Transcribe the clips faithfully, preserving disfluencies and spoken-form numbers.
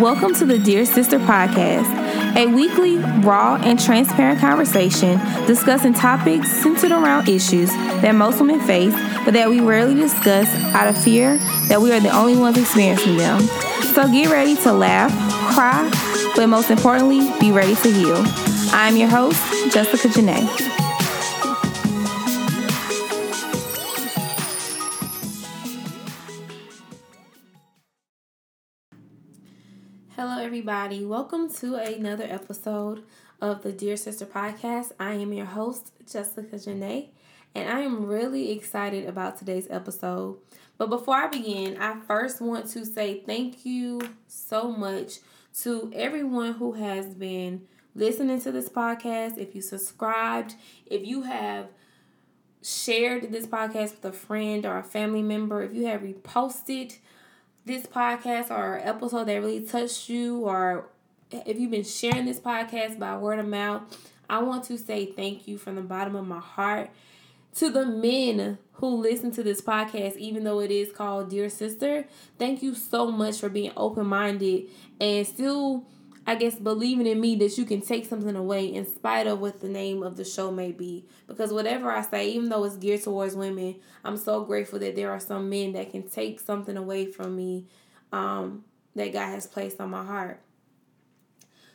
Welcome to the Dear Sister Podcast, a weekly, raw, and transparent conversation discussing topics centered around issues that most women face, but that we rarely discuss out of fear that we are the only ones experiencing them. So get ready to laugh, cry, but most importantly, be ready to heal. I'm your host, Jessica Janae. Hello everybody, welcome to another episode of the Dear Sister Podcast. I am your host, Jessica Janae, and I am really excited about today's episode. But before I begin, I first want to say thank you so much to everyone who has been listening to this podcast. If you subscribed, if you have shared this podcast with a friend or a family member, if you have reposted this podcast or episode that really touched you, or if you've been sharing this podcast by word of mouth, I want to say thank you from the bottom of my heart. To the men who listen to this podcast, even though it is called Dear Sister, thank you so much for being open-minded and still, I guess, believing in me that you can take something away in spite of what the name of the show may be. Because whatever I say, even though it's geared towards women, I'm so grateful that there are some men that can take something away from me um, that God has placed on my heart.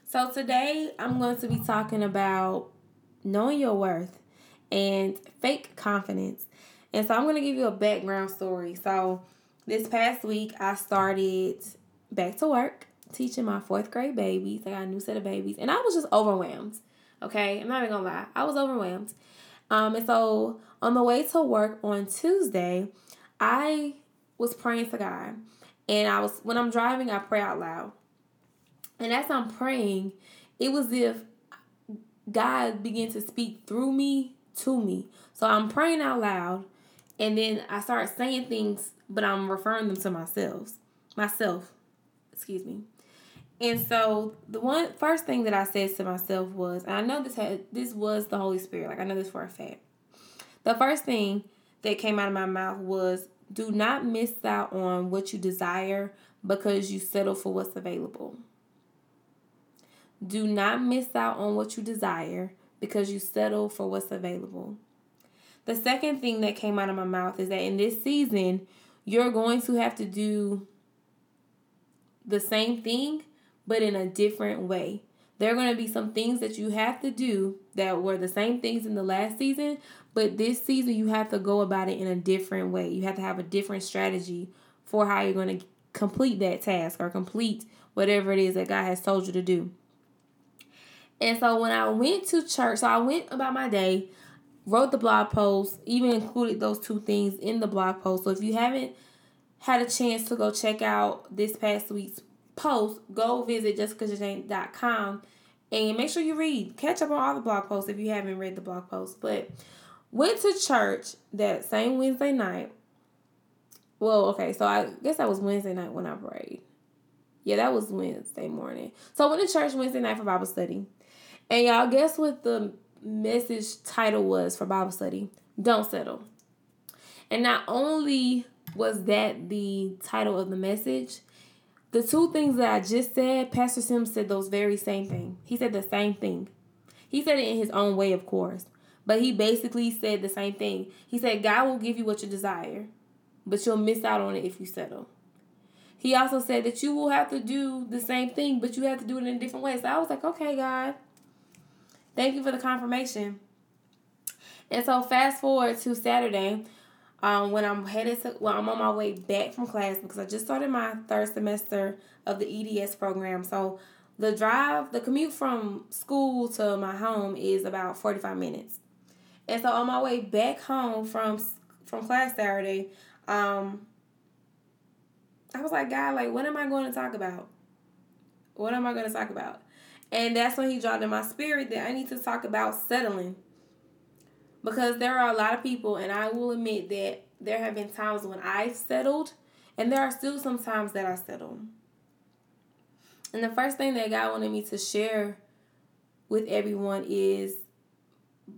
So today I'm going to be talking about knowing your worth and fake confidence. And so I'm going to give you a background story. So this past week I started back to work, teaching my fourth grade babies. I got a new set of babies, and I was just overwhelmed. Okay, I'm not even gonna lie, I was overwhelmed. Um, and so on the way to work on Tuesday, I was praying to God, and I was when I'm driving, I pray out loud. And as I'm praying, it was if God began to speak through me to me. So I'm praying out loud, and then I start saying things, but I'm referring them to myself. Myself, excuse me. And so the one first thing that I said to myself was, and I know this had this was the Holy Spirit, like I know this for a fact. The first thing that came out of my mouth was, do not miss out on what you desire because you settle for what's available. Do not miss out on what you desire because you settle for what's available. The second thing that came out of my mouth is that in this season, you're going to have to do the same thing, but in a different way. There are going to be some things that you have to do that were the same things in the last season, but this season you have to go about it in a different way. You have to have a different strategy for how you're going to complete that task or complete whatever it is that God has told you to do. And so when I went to church, so I went about my day, wrote the blog post, even included those two things in the blog post. So if you haven't had a chance to go check out this past week's post, go visit Jessica Jane dot com and make sure you read. Catch up on all the blog posts if you haven't read the blog post. But went to church that same Wednesday night. Well, okay, so I guess that was Wednesday night when I prayed. Yeah, that was Wednesday morning. So I went to church Wednesday night for Bible study. And y'all, guess what the message title was for Bible study? Don't Settle. And not only was that the title of the message, the two things that I just said, Pastor Sims said those very same thing. He said the same thing. He said it in his own way, of course, but he basically said the same thing. He said, God will give you what you desire, but you'll miss out on it if you settle. He also said that you will have to do the same thing, but you have to do it in a different way. So I was like, okay, God, thank you for the confirmation. And so fast forward to Saturday, Um, when I'm headed to, well, I'm on my way back from class because I just started my third semester of the E D S program. So the drive, the commute from school to my home is about forty-five minutes. And so on my way back home from from class Saturday, um, I was like, God, like, what am I going to talk about? What am I going to talk about? And that's when he dropped in my spirit that I need to talk about settling. Because there are a lot of people, and I will admit that there have been times when I've settled, and there are still some times that I settle. And the first thing that God wanted me to share with everyone is,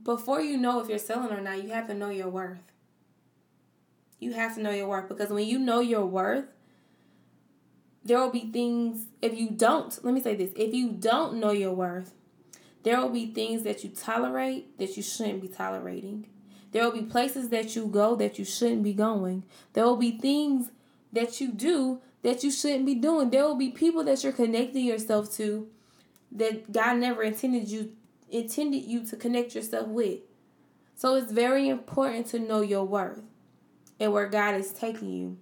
before you know if you're settling or not, you have to know your worth. You have to know your worth, because when you know your worth, there will be things, if you don't, let me say this, if you don't know your worth, there will be things that you tolerate that you shouldn't be tolerating. There will be places that you go that you shouldn't be going. There will be things that you do that you shouldn't be doing. There will be people that you're connecting yourself to that God never intended you intended you to connect yourself with. So it's very important to know your worth and where God is taking you.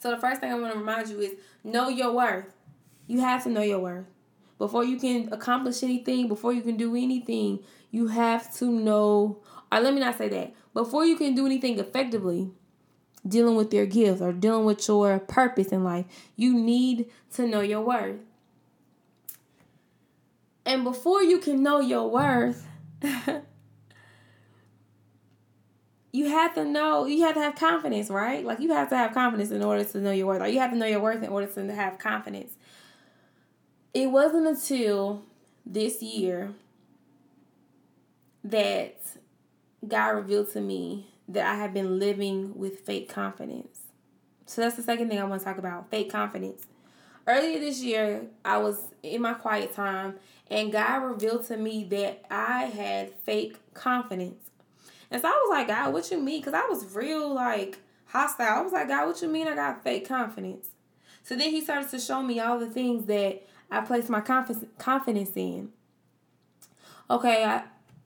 So the first thing I want to remind you is know your worth. You have to know your worth. Before you can accomplish anything, before you can do anything, you have to know, or let me not say that. Before you can do anything effectively, dealing with your gifts or dealing with your purpose in life, you need to know your worth. And before you can know your worth, you have to know, you have to have confidence, right? Like you have to have confidence in order to know your worth. Or you have to know your worth in order to have confidence. It wasn't until this year that God revealed to me that I have been living with fake confidence. So that's the second thing I want to talk about, fake confidence. Earlier this year, I was in my quiet time, and God revealed to me that I had fake confidence. And so I was like, God, what you mean? Because I was real, like, hostile. I was like, God, what you mean I got fake confidence? So then he started to show me all the things that I placed my conf- confidence in. Okay, I,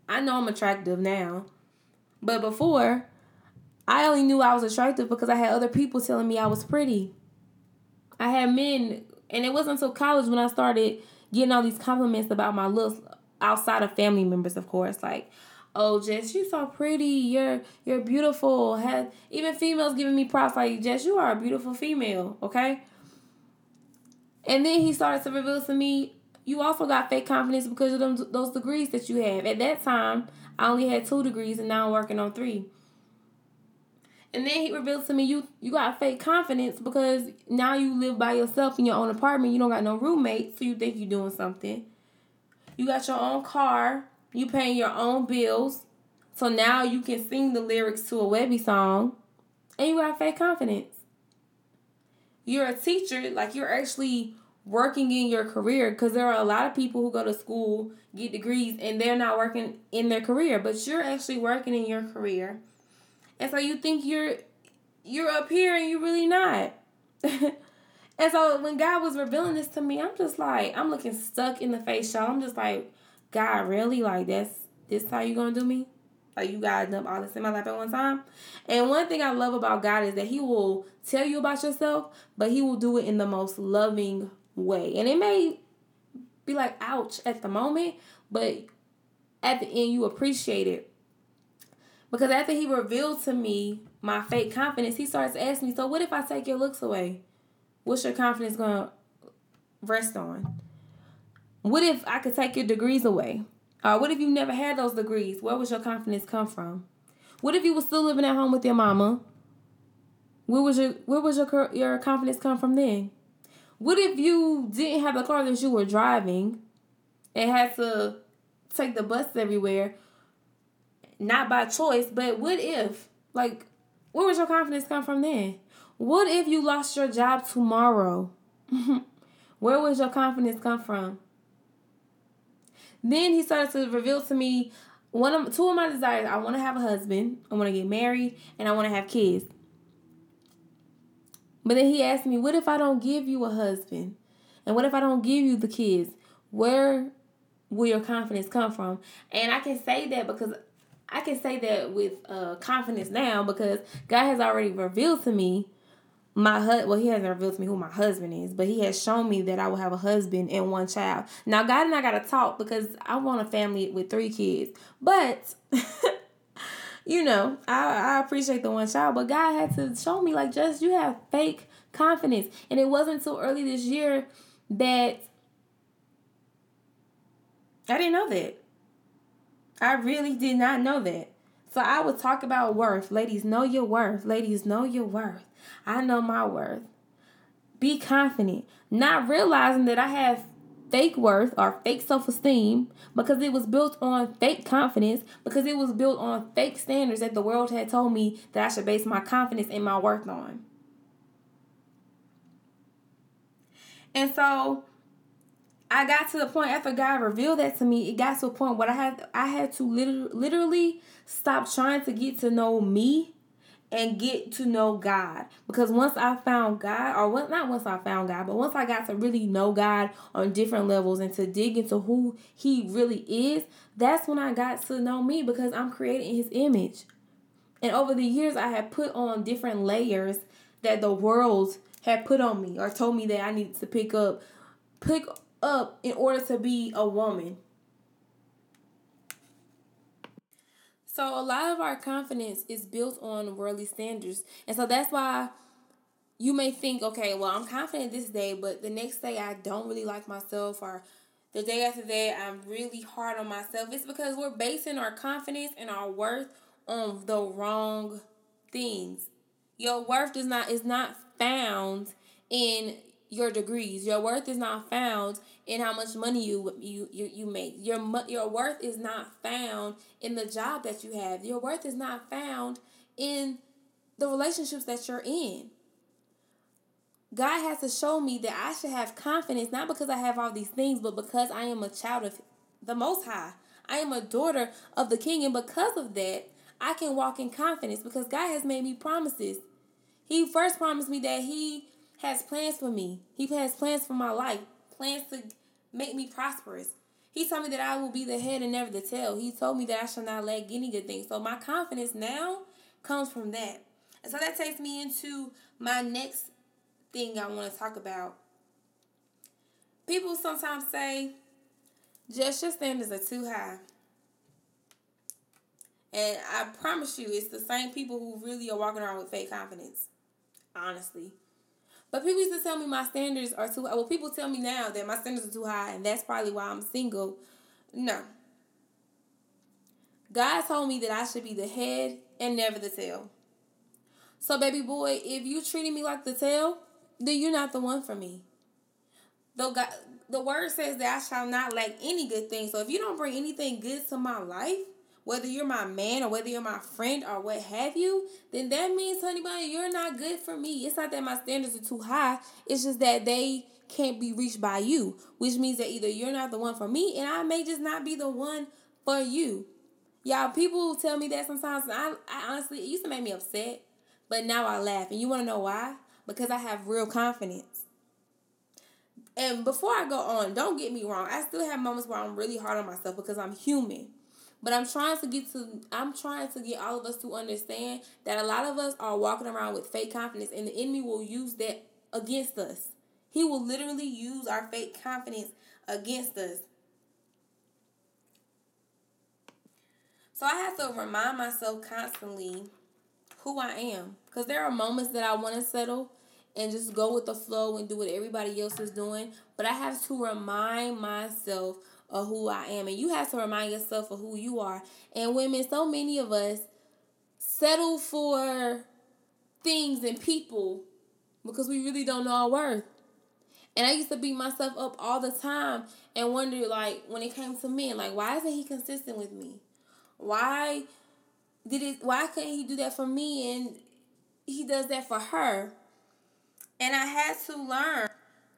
I know I'm attractive now. But before, I only knew I was attractive because I had other people telling me I was pretty. I had men... And it wasn't until college when I started getting all these compliments about my looks outside of family members, of course. Like, oh, Jess, you're so pretty. You're you're beautiful. Had, even females giving me props like, Jess, you are a beautiful female, okay? And then he started to reveal to me, you also got fake confidence because of them, those degrees that you have. At that time, I only had two degrees and now I'm working on three. And then he revealed to me, you, you got fake confidence because now you live by yourself in your own apartment. You don't got no roommate, so you think you're doing something. You got your own car. You paying your own bills. So now you can sing the lyrics to a Webby song. And you got fake confidence. You're a teacher. Like, you're actually working in your career because there are a lot of people who go to school, get degrees, and they're not working in their career. But you're actually working in your career. And so you think you're you're up here and you're really not. And so when God was revealing this to me, I'm just like, I'm looking stuck in the face, y'all. I'm just like, God, really? Like, that's this how you gonna do me? Like, you gotta dump all this in my lap at one time? And one thing I love about God is that he will tell you about yourself, but he will do it in the most loving way. And it may be like, ouch at the moment, but at the end, you appreciate it. Because after he revealed to me my fake confidence, he starts to ask me, so what if I take your looks away? What's your confidence going to rest on? What if I could take your degrees away? Or what if you never had those degrees? Where was your confidence come from? What if you were still living at home with your mama? Where was your where was your, your confidence come from then? What if you didn't have the car that you were driving and had to take the bus everywhere? Not by choice, but what if, like, where was your confidence come from then? What if you lost your job tomorrow? Where was your confidence come from? Then he started to reveal to me one of two of my desires. I want to have a husband, I want to get married, and I want to have kids. But then he asked me, what if I don't give you a husband? And what if I don't give you the kids? Where will your confidence come from? And I can say that because I can say that with uh, confidence now because God has already revealed to me my husband. Well, he hasn't revealed to me who my husband is, but he has shown me that I will have a husband and one child. Now, God and I got to talk because I want a family with three kids. But, you know, I, I appreciate the one child. But God had to show me, like, just you have fake confidence. And it wasn't until early this year that I didn't know that. I really did not know that. So I would talk about worth. Ladies, know your worth. Ladies, know your worth. I know my worth. Be confident. Not realizing that I have fake worth or fake self-esteem because it was built on fake confidence, because it was built on fake standards that the world had told me that I should base my confidence and my worth on. And so I got to the point after God revealed that to me, it got to a point where I had I had to literally, literally stop trying to get to know me and get to know God. Because once I found God, or what, not once I found God, but once I got to really know God on different levels and to dig into who he really is, that's when I got to know me, because I'm created in his image. And over the years, I had put on different layers that the world had put on me or told me that I needed to pick up, pick up in order to be a woman. So a lot of our confidence is built on worldly standards. And so that's why you may think, okay, well, I'm confident this day, but the next day I don't really like myself, or the day after that I'm really hard on myself. It's because we're basing our confidence and our worth on the wrong things. Your worth does not is not found in your degrees. Your worth is not found in how much money you you you, you make. Your your worth is not found in the job that you have. Your worth is not found in the relationships that you're in. God has to show me that I should have confidence, not because I have all these things, but because I am a child of the Most High. I am a daughter of the King, and because of that, I can walk in confidence, because God has made me promises. He first promised me that he has plans for me. He has plans for my life, plans to make me prosperous. He told me that I will be the head and never the tail. He told me that I shall not lack any good thing. So my confidence now comes from that. And so that takes me into my next thing I want to talk about. People sometimes say, Jess, your standards are too high. And I promise you, it's the same people who really are walking around with fake confidence, honestly. But people used to tell me my standards are too high. Well, people tell me now that my standards are too high, and that's probably why I'm single. No. God told me that I should be the head and never the tail. So, baby boy, if you're treating me like the tail, then you're not the one for me. Though God, the word says that I shall not lack any good thing. So if you don't bring anything good to my life, whether you're my man or whether you're my friend or what have you, then that means, honey bunny, you're not good for me. It's not that my standards are too high. It's just that they can't be reached by you, which means that either you're not the one for me, and I may just not be the one for you. Y'all, people tell me that sometimes, and I, I honestly, it used to make me upset, but now I laugh. And you want to know why? Because I have real confidence. And before I go on, don't get me wrong, I still have moments where I'm really hard on myself because I'm human. But I'm trying to get to, I'm trying to get all of us to understand that a lot of us are walking around with fake confidence, and the enemy will use that against us. He will literally use our fake confidence against us. So I have to remind myself constantly who I am, because there are moments that I want to settle and just go with the flow and do what everybody else is doing. But I have to remind myself of who I am. And you have to remind yourself of who you are. And women, so many of us settle for things and people because we really don't know our worth. And I used to beat myself up all the time and wonder, like, when it came to men, like, why isn't he consistent with me? Why did it? Why couldn't he do that for me and he does that for her? And I had to learn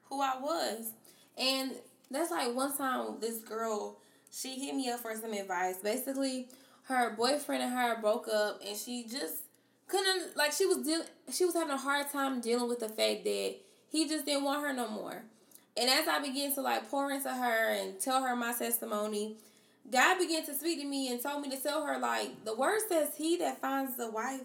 who I was. And that's like one time this girl, she hit me up for some advice. Basically, her boyfriend and her broke up, and she just couldn't, like, she was deal- she was having a hard time dealing with the fact that he just didn't want her no more. And as I began to, like, pour into her and tell her my testimony, God began to speak to me and told me to tell her, like, the word says he that finds the wife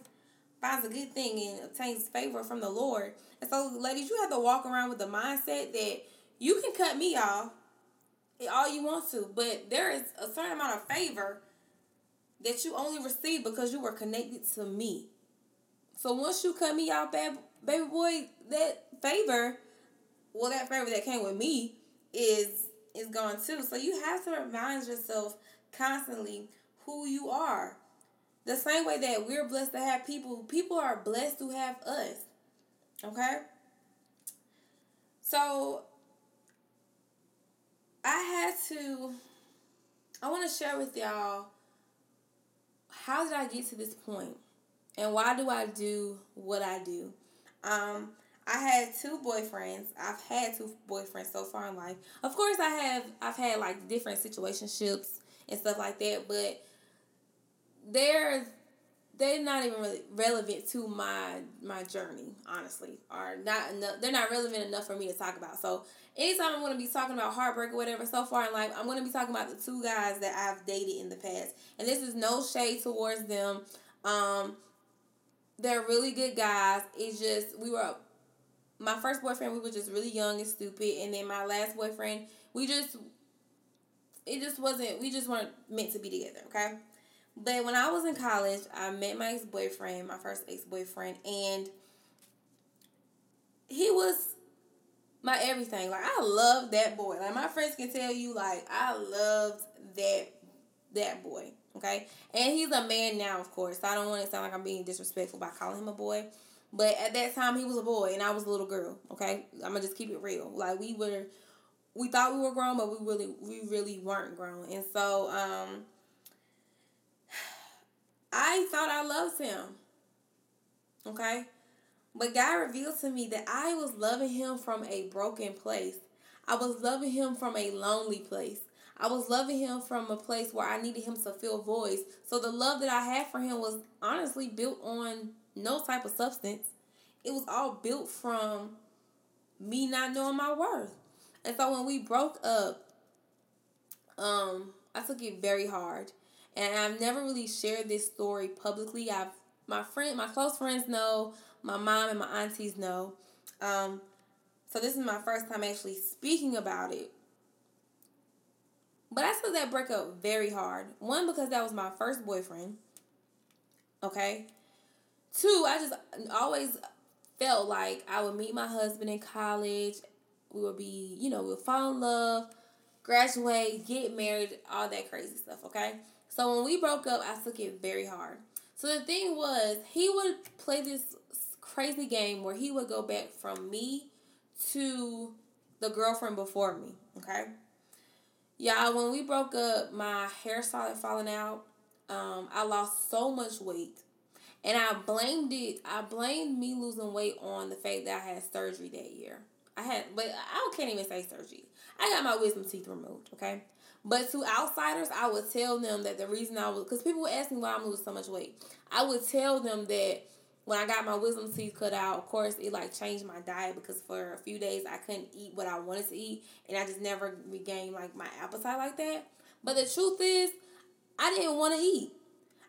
finds a good thing and obtains favor from the Lord. And so, ladies, you have to walk around with the mindset that you can cut me off all you want to, but there is a certain amount of favor that you only receive because you were connected to me. So once you cut me off, baby boy, that favor, well, that favor that came with me is is gone too. So you have to remind yourself constantly who you are. The same way that we're blessed to have people, people are blessed to have us. Okay? So I had to, I want to share with y'all, how did I get to this point? And why do I do what I do? Um, I had two boyfriends. I've had two boyfriends so far in life. Of course, I have. I've had like different situationships and stuff like that, but they're they're not even really relevant to my my journey, honestly. Are not enough. They're not relevant enough for me to talk about. So anytime I'm gonna be talking about heartbreak or whatever, so far in life, I'm gonna be talking about the two guys that I've dated in the past, and this is no shade towards them. Um, they're really good guys. It's just we were. My first boyfriend, we were just really young and stupid. And then my last boyfriend, we just, it just wasn't, we just weren't meant to be together, okay? But when I was in college, I met my ex-boyfriend, my first ex-boyfriend, and he was my everything. Like, I loved that boy. Like, my friends can tell you, like, I loved that, that boy, okay? And he's a man now, of course. So I don't want to sound like I'm being disrespectful by calling him a boy. But at that time, he was a boy, and I was a little girl, okay? I'm going to just keep it real. Like, we were, we thought we were grown, but we really, we really weren't grown. And so, um, I thought I loved him, okay? But God revealed to me that I was loving him from a broken place. I was loving him from a lonely place. I was loving him from a place where I needed him to fill voids. So the love that I had for him was honestly built on no type of substance. It was all built from me not knowing my worth. And so when we broke up, um, I took it very hard. And I've never really shared this story publicly. I've my friend, my close friends know, my mom and my aunties know. Um, so this is my first time actually speaking about it. But I took that breakup very hard. One, because that was my first boyfriend. Okay. Two, I just always felt like I would meet my husband in college. We would be, you know, we would fall in love, graduate, get married, all that crazy stuff, okay? So when we broke up, I took it very hard. So the thing was, he would play this crazy game where he would go back from me to the girlfriend before me, okay? Y'all, when we broke up, my hair started falling out. Um, I lost so much weight. And I blamed it, I blamed me losing weight on the fact that I had surgery that year. I had, but I can't even say surgery. I got my wisdom teeth removed, okay? But to outsiders, I would tell them that the reason I was, because people would ask me why I'm losing so much weight. I would tell them that when I got my wisdom teeth cut out, of course, it like changed my diet because for a few days I couldn't eat what I wanted to eat. And I just never regained like my appetite like that. But the truth is, I didn't want to eat.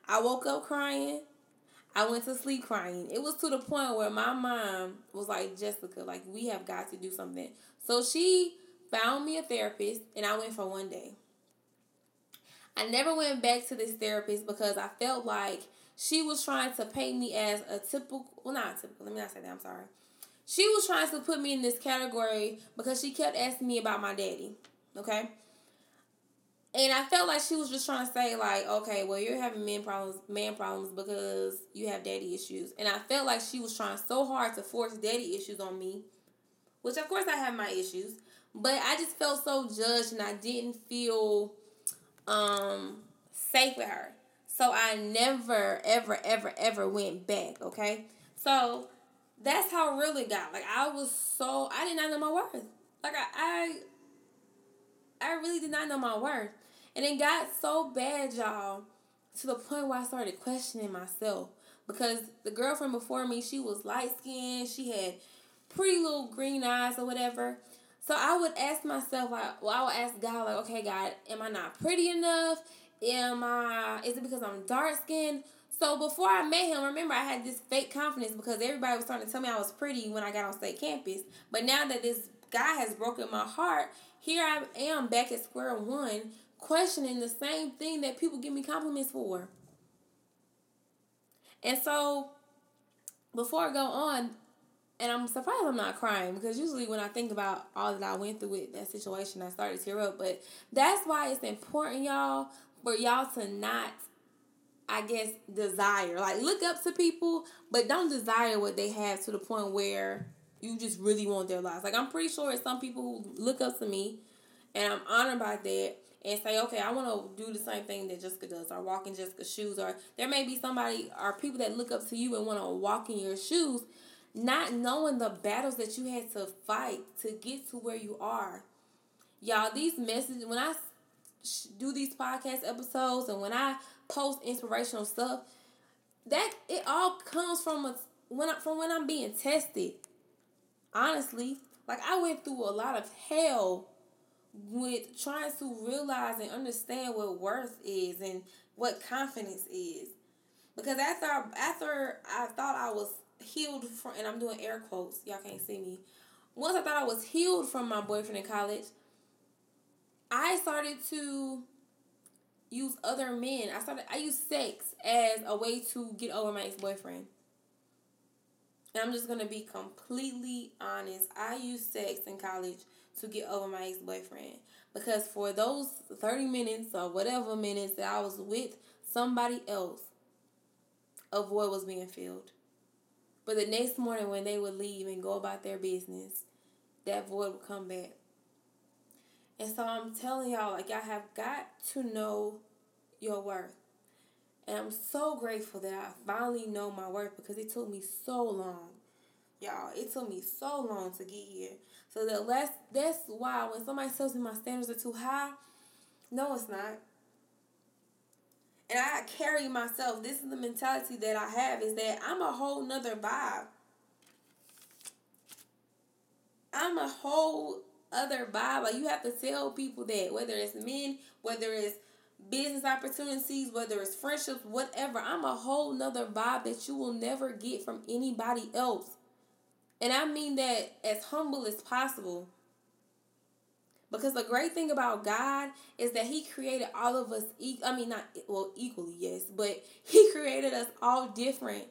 I woke up crying. I went to sleep crying. It was to the point where my mom was like, Jessica, like, we have got to do something. So she found me a therapist, and I went for one day. I never went back to this therapist because I felt like she was trying to paint me as a typical, well, not typical, let me not say that, I'm sorry. She was trying to put me in this category because she kept asking me about my daddy, okay? And I felt like she was just trying to say, like, okay, well, you're having men problems, man problems because you have daddy issues. And I felt like she was trying so hard to force daddy issues on me, which, of course, I have my issues. But I just felt so judged, and I didn't feel um, safe with her. So I never, ever, ever, ever went back, okay? So that's how it really got. Like, I was so, I did not know my worth. Like, I... I I really did not know my worth. And it got so bad, y'all, to the point where I started questioning myself. Because the girlfriend before me, she was light-skinned. She had pretty little green eyes or whatever. So I would ask myself, like, well, I would ask God, like, okay, God, am I not pretty enough? Am I, is it because I'm dark-skinned? So before I met him, remember, I had this fake confidence because everybody was starting to tell me I was pretty when I got on state campus. But now that this God has broken my heart, here I am back at square one, questioning the same thing that people give me compliments for. And so, before I go on, and I'm surprised I'm not crying, because usually when I think about all that I went through with that situation, I started to tear up. But that's why it's important, y'all, for y'all to not, I guess, desire. Like, look up to people, but don't desire what they have to the point where you just really want their lives. Like, I'm pretty sure it's some people who look up to me, and I'm honored by that, and say, okay, I want to do the same thing that Jessica does, or walk in Jessica's shoes, or there may be somebody, or people that look up to you and want to walk in your shoes. not knowing the battles that you had to fight to get to where you are. Y'all, these messages, when I do these podcast episodes and when I post inspirational stuff, that it all comes from a, when I, from when I'm being tested. Honestly, like I went through a lot of hell with trying to realize and understand what worth is and what confidence is. Because after I, after I thought I was healed from, and I'm doing air quotes, y'all can't see me. Once I thought I was healed from my boyfriend in college, I started to use other men. I started, I used sex as a way to get over my ex-boyfriend. And I'm just going to be completely honest. I used sex in college to get over my ex-boyfriend. Because for those thirty minutes or whatever minutes that I was with somebody else, a void was being filled. But the next morning when they would leave and go about their business, that void would come back. And so I'm telling y'all, like, y'all have got to know your worth. And I'm so grateful that I finally know my worth, because it took me so long. Y'all, it took me so long to get here. So that last, that's why when somebody tells me my standards are too high, no, it's not. And I carry myself. This is the mentality that I have, is that I'm a whole nother vibe. I'm a whole other vibe. Like, you have to tell people that, whether it's men, whether it's business opportunities, whether it's friendships, whatever, I'm a whole nother vibe that you will never get from anybody else. And I mean that as humble as possible. Because the great thing about God is that he created all of us, e- I mean, not, well, equally, yes, but he created us all different.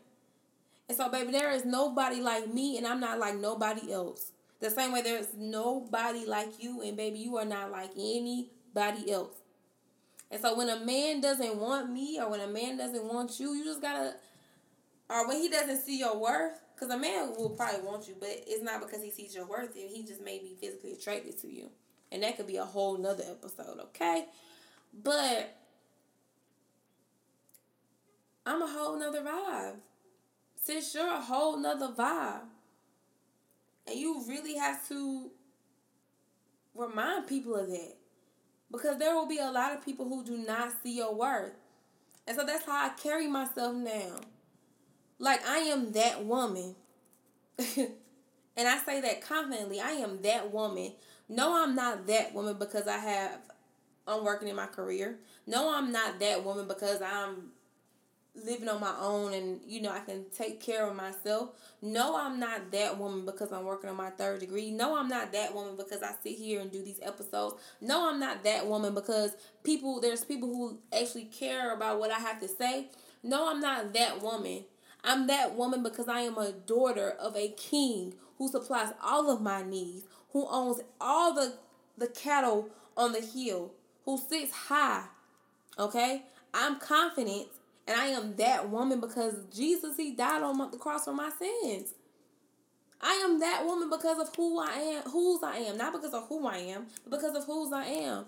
And so, baby, there is nobody like me, and I'm not like nobody else. The same way there's nobody like you, and baby, you are not like anybody else. And so when a man doesn't want me, or when a man doesn't want you, you just gotta, or when he doesn't see your worth, because a man will probably want you, but it's not because he sees your worth, and he just may be physically attracted to you. And that could be a whole nother episode, okay? But I'm a whole nother vibe. Since you're a whole nother vibe, and you really have to remind people of that. Because there will be a lot of people who do not see your worth. And so that's how I carry myself now. Like, I am that woman. And I say that confidently. I am that woman. No, I'm not that woman because I have, I'm working in my career. No, I'm not that woman because I'm living on my own and, you know, I can take care of myself. No, I'm not that woman because I'm working on my third degree. No, I'm not that woman because I sit here and do these episodes. No, I'm not that woman because people, there's people who actually care about what I have to say. No, I'm not that woman. I'm that woman because I am a daughter of a king who supplies all of my needs, who owns all the, the cattle on the hill, who sits high, okay? I'm confident. And I am that woman because Jesus, he died on my, the cross for my sins. I am that woman because of who I am, whose I am. Not because of who I am, but because of whose I am.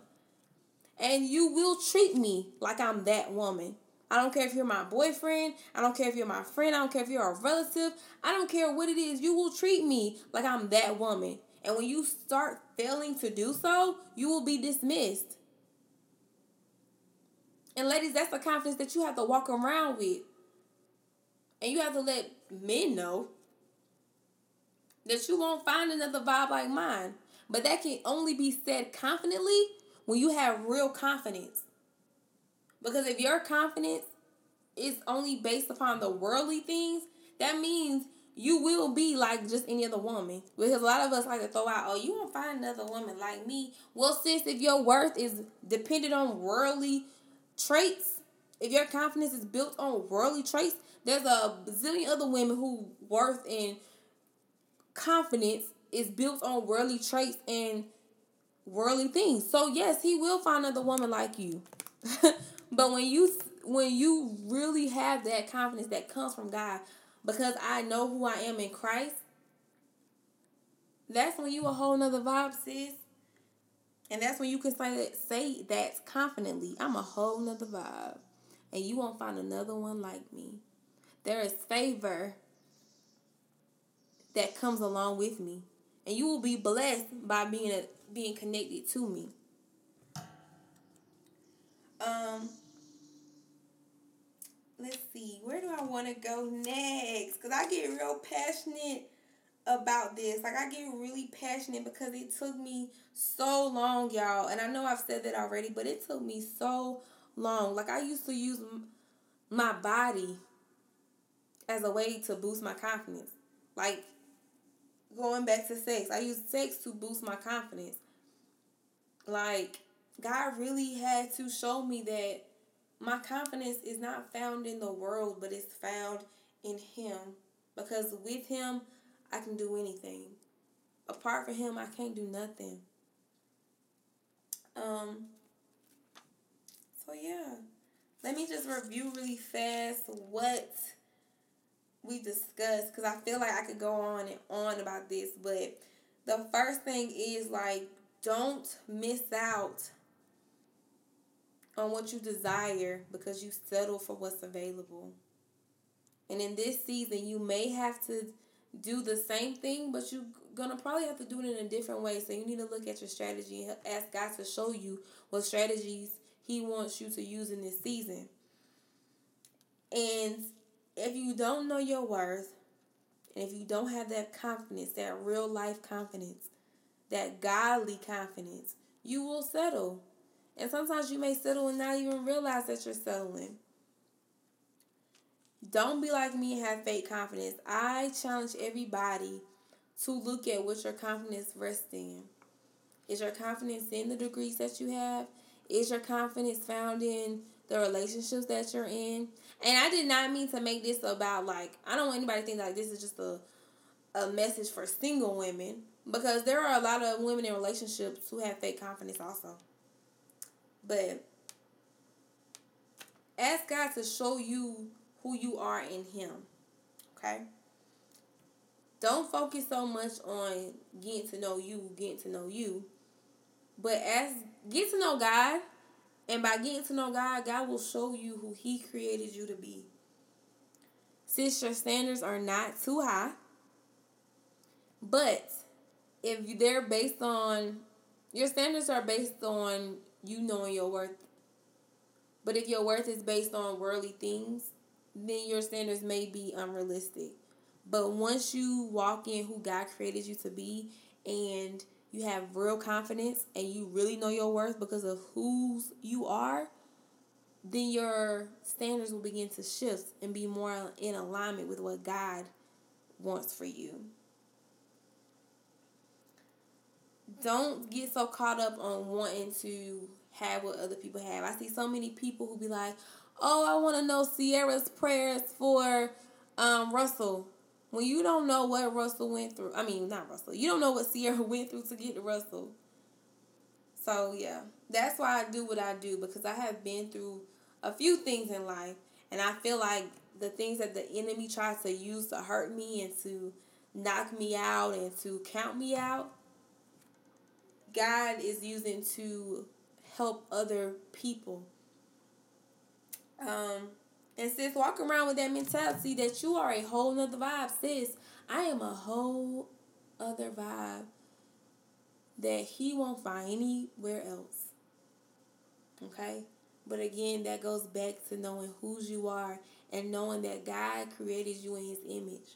And you will treat me like I'm that woman. I don't care if you're my boyfriend. I don't care if you're my friend. I don't care if you're a relative. I don't care what it is. You will treat me like I'm that woman. And when you start failing to do so, you will be dismissed. And ladies, that's the confidence that you have to walk around with. And you have to let men know that you won't find another vibe like mine. But that can only be said confidently when you have real confidence. Because if your confidence is only based upon the worldly things, that means you will be like just any other woman. Because a lot of us like to throw out, oh, you won't find another woman like me. Well, sis, if your worth is dependent on worldly traits, if your confidence is built on worldly traits, there's a bazillion other women who worth and confidence is built on worldly traits and worldly things. So yes, he will find another woman like you. But when you when you really have that confidence that comes from God, because I know who I am in Christ, that's when you a whole nother vibe, sis. And that's when you can say that, say that confidently. I'm a whole nother vibe. And you won't find another one like me. There is favor that comes along with me. And you will be blessed by being a, being connected to me. Um, let's see, where do I want to go next? Because I get real passionate about this. Like, I get really passionate because it took me so long, y'all. And I know I've said that already, but it took me so long. Like, I used to use my body as a way to boost my confidence. Like, going back to sex, I used sex to boost my confidence. Like, God really had to show me that my confidence is not found in the world, but it's found in Him. Because with Him, I can do anything. Apart from Him, I can't do nothing. Um. So, yeah. Let me just review really fast what we discussed, because I feel like I could go on and on about this. But the first thing is, like, don't miss out on what you desire because you settle for what's available. And in this season, you may have to do the same thing, but you're going to probably have to do it in a different way. So you need to look at your strategy and ask God to show you what strategies He wants you to use in this season. And if you don't know your worth, and if you don't have that confidence, that real life confidence, that godly confidence, you will settle. And sometimes you may settle and not even realize that you're settling. Don't be like me and have fake confidence. I challenge everybody to look at what your confidence rests in. Is your confidence in the degrees that you have? Is your confidence found in the relationships that you're in? And I did not mean to make this about, like, I don't want anybody to think like this is just a a message for single women, because there are a lot of women in relationships who have fake confidence also. But ask God to show you who you are in Him, okay? Don't focus so much on getting to know you, getting to know you, but ask, get to know God. And by getting to know God, God will show you who He created you to be. Since your standards are not too high, but if they're based on, your standards are based on you knowing your worth. But if your worth is based on worldly things, then your standards may be unrealistic. But once you walk in who God created you to be, and you have real confidence, and you really know your worth because of who you are, then your standards will begin to shift and be more in alignment with what God wants for you. Don't get so caught up on wanting to have what other people have. I see so many people who be like, oh, I want to know Sierra's prayers for um, Russell. When you don't know what Russell went through, I mean, not Russell. You don't know what Sierra went through to get to Russell. So, yeah. That's why I do what I do, because I have been through a few things in life. And I feel like the things that the enemy tries to use to hurt me and to knock me out and to count me out, God is using to help other people. Um... And sis, walk around with that mentality that you are a whole nother vibe. Sis, I am a whole other vibe that He won't find anywhere else. Okay? But again, that goes back to knowing whose you are and knowing that God created you in His image.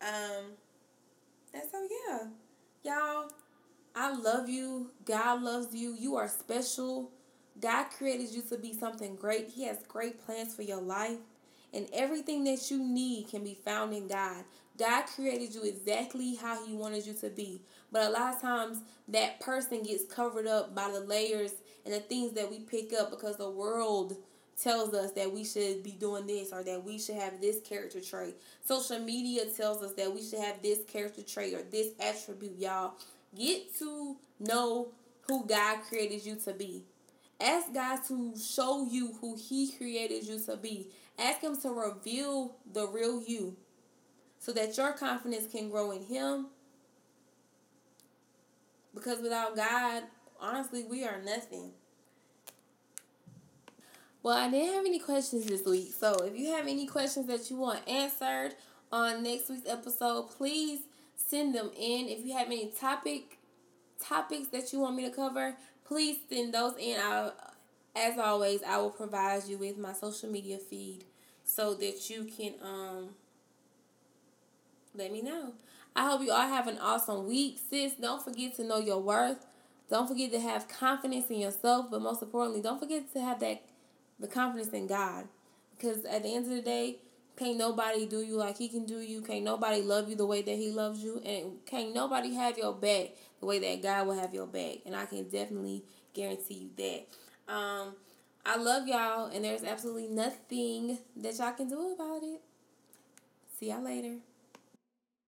Um, and so, yeah. Y'all, I love you. God loves you. You are special. God created you to be something great. He has great plans for your life. And everything that you need can be found in God. God created you exactly how He wanted you to be. But a lot of times that person gets covered up by the layers and the things that we pick up because the world tells us that we should be doing this or that we should have this character trait. Social media tells us that we should have this character trait or this attribute, y'all. Get to know who God created you to be. Ask God to show you who He created you to be. Ask Him to reveal the real you so that your confidence can grow in Him. Because without God, honestly, we are nothing. Well, I didn't have any questions this week. So if you have any questions that you want answered on next week's episode. Please send them in. If you have any topic topics that you want me to cover, please send those in. I'll, as always, I will provide you with my social media feed so that you can um let me know. I hope you all have an awesome week. Sis, don't forget to know your worth. Don't forget to have confidence in yourself, but most importantly, don't forget to have that the confidence in God. Because at the end of the day, can't nobody do you like He can do you. Can't nobody love you the way that He loves you. And can't nobody have your back the way that God will have your back. And I can definitely guarantee you that. Um, I love y'all, and there's absolutely nothing that y'all can do about it. See y'all later.